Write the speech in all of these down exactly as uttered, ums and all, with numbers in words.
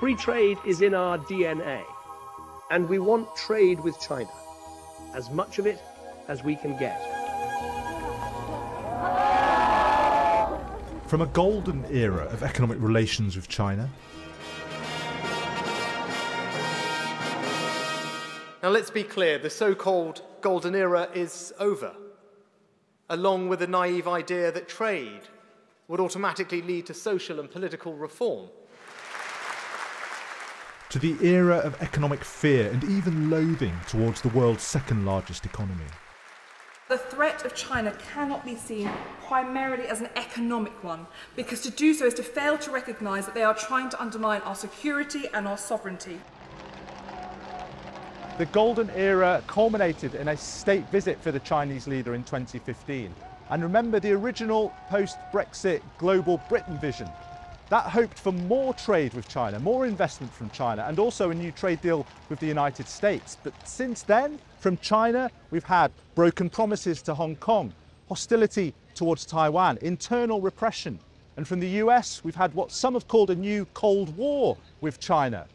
Free trade is in our D N A, and we want trade with China, as much of it as we can get. From a golden era of economic relations with China. Now let's be clear, the so-called golden era is over, along with the naive idea that trade would automatically lead to social and political reform. To the era of economic fear and even loathing towards the world's second largest economy. The threat of China cannot be seen primarily as an economic one, because to do so is to fail to recognise that they are trying to undermine our security and our sovereignty. The golden era culminated in a state visit for the Chinese leader in twenty fifteen. And remember the original post-Brexit global Britain vision. That hoped for more trade with China, more investment from China, and also a new trade deal with the United States. But since then, from China, we've had broken promises to Hong Kong, hostility towards Taiwan, internal repression. And from the U S, we've had what some have called a new Cold War with China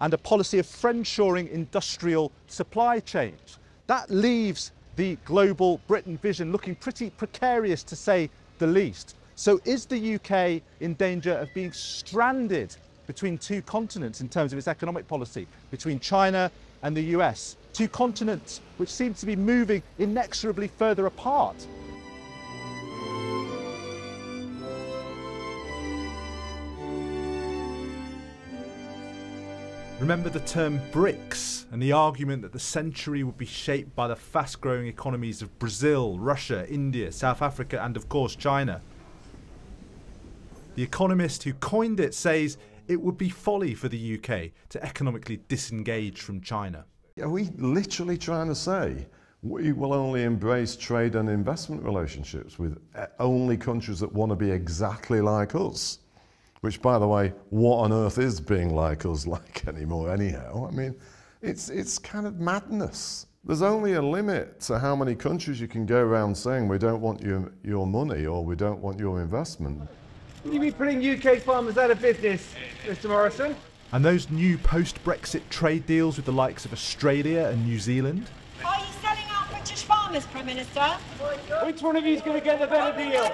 and a policy of friendshoring industrial supply chains. That leaves the global Britain vision looking pretty precarious, to say the least. So is the U K in danger of being stranded between two continents in terms of its economic policy, between China and the U S? Two continents which seem to be moving inexorably further apart. Remember the term BRICS and the argument that the century would be shaped by the fast-growing economies of Brazil, Russia, India, South Africa and of course China. The economist who coined it says it would be folly for the U K to economically disengage from China. Are we literally trying to say we will only embrace trade and investment relationships with only countries that want to be exactly like us? Which, by the way, what on earth is being like us like anymore anyhow? I mean, it's, it's kind of madness. There's only a limit to how many countries you can go around saying we don't want your, your money or we don't want your investment. You'd be putting U K farmers out of business, Mister Morrison. And those new post-Brexit trade deals with the likes of Australia and New Zealand? Are you selling out British farmers, Prime Minister? Which one of you is going to get the better deal?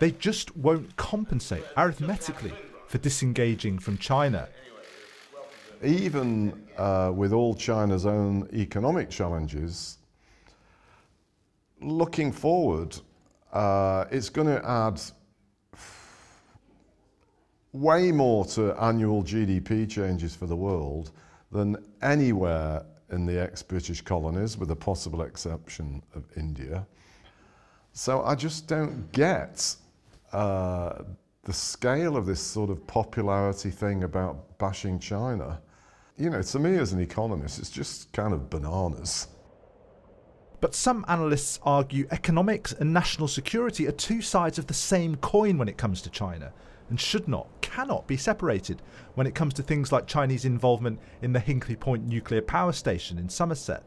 They just won't compensate arithmetically for disengaging from China. Even uh, with all China's own economic challenges, looking forward, uh, it's going to add way more to annual G D P changes for the world than anywhere in the ex-British colonies, with the possible exception of India. So I just don't get Uh, the scale of this sort of popularity thing about bashing China. You know, to me as an economist, it's just kind of bananas. But some analysts argue economics and national security are two sides of the same coin when it comes to China, and should not, cannot be separated when it comes to things like Chinese involvement in the Hinkley Point nuclear power station in Somerset,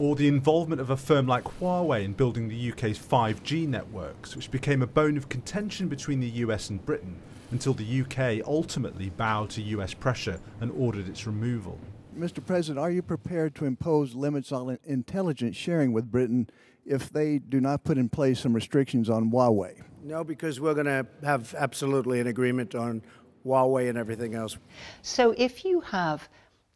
or the involvement of a firm like Huawei in building the U K's five G networks, which became a bone of contention between the U S and Britain until the U K ultimately bowed to U S pressure and ordered its removal. Mister President, are you prepared to impose limits on intelligence sharing with Britain if they do not put in place some restrictions on Huawei? No, because we're going to have absolutely an agreement on Huawei and everything else. So if you have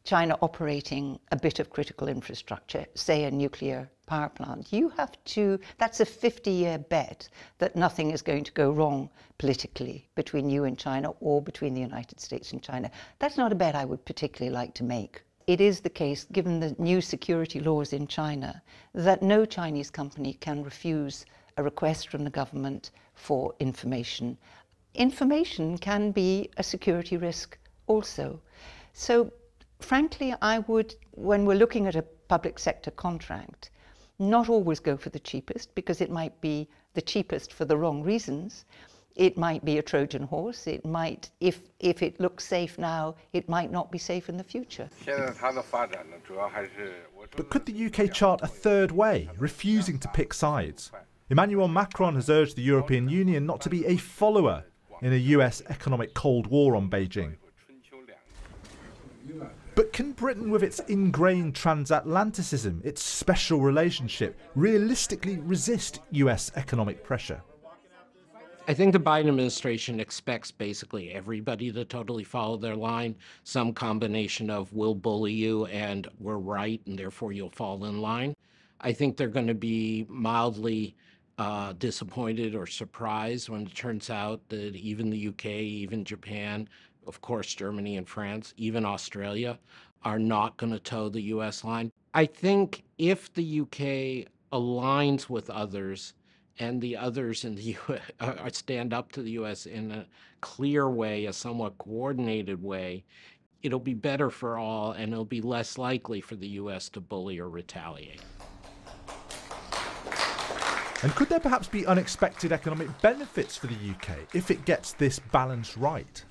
China operating a bit of critical infrastructure, say a nuclear power plant, you have to, that's a fifty year bet that nothing is going to go wrong politically between you and China or between the United States and China. That's not a bet I would particularly like to make. It is the case, given the new security laws in China, that no Chinese company can refuse a request from the government for information. Information can be a security risk also. So, frankly, I would, when we're looking at a public sector contract, not always go for the cheapest, because it might be the cheapest for the wrong reasons. It might be a Trojan horse. It might, if, if it looks safe now, it might not be safe in the future. But could the U K chart a third way, refusing to pick sides? Emmanuel Macron has urged the European Union not to be a follower, in a U S economic Cold War on Beijing. But can Britain, with its ingrained transatlanticism, its special relationship, realistically resist U S economic pressure? I think the Biden administration expects basically everybody to totally follow their line, some combination of we'll bully you and we're right and therefore you'll fall in line. I think they're going to be mildly uh, disappointed or surprised when it turns out that even the U K, even Japan, of course, Germany and France, even Australia, are not going to toe the U S line. I think if the U K aligns with others and the others in the U S uh, stand up to the U S in a clear way, a somewhat coordinated way, it'll be better for all, and it'll be less likely for the U S to bully or retaliate. And could there perhaps be unexpected economic benefits for the U K if it gets this balance right?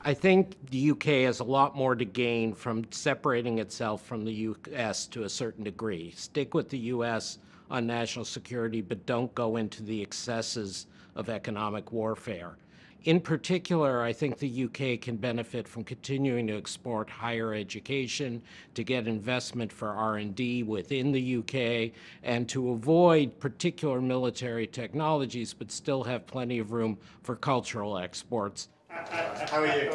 I think the U K has a lot more to gain from separating itself from the U S to a certain degree. Stick with the U S on national security, but don't go into the excesses of economic warfare. In particular, I think the U K can benefit from continuing to export higher education, to get investment for R and D within the U K, and to avoid particular military technologies, but still have plenty of room for cultural exports. How are you?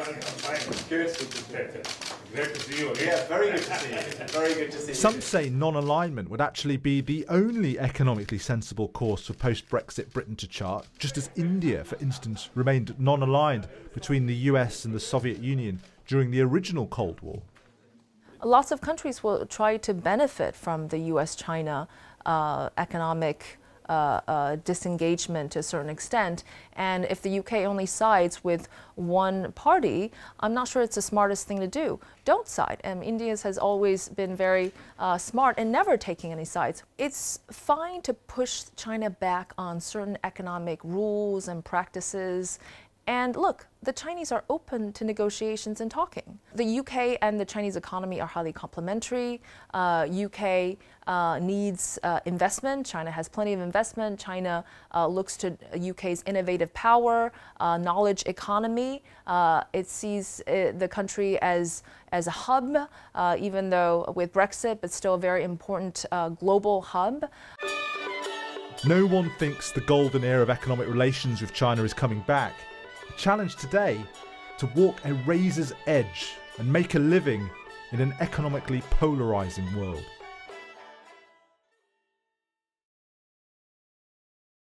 Good. Good to see you. Yeah, very good to see you. Very good to see you. Some say non-alignment would actually be the only economically sensible course for post-Brexit Britain to chart, just as India, for instance, remained non-aligned between the U S and the Soviet Union during the original Cold War. Lots of countries will try to benefit from the U S China uh, economic Uh, uh, disengagement to a certain extent, and if the U K only sides with one party, I'm not sure it's the smartest thing to do. Don't side. Um, India has always been very uh, smart and never taking any sides. It's fine to push China back on certain economic rules and practices. And look, the Chinese are open to negotiations and talking. The U K and the Chinese economy are highly complementary. Uh, U K uh, needs uh, investment. China has plenty of investment. China uh, looks to U K's innovative power, uh, knowledge economy. Uh, it sees uh, the country as, as a hub, uh, even though with Brexit, but still a very important uh, global hub. No one thinks the golden era of economic relations with China is coming back. The challenge today, to walk a razor's edge and make a living in an economically polarising world.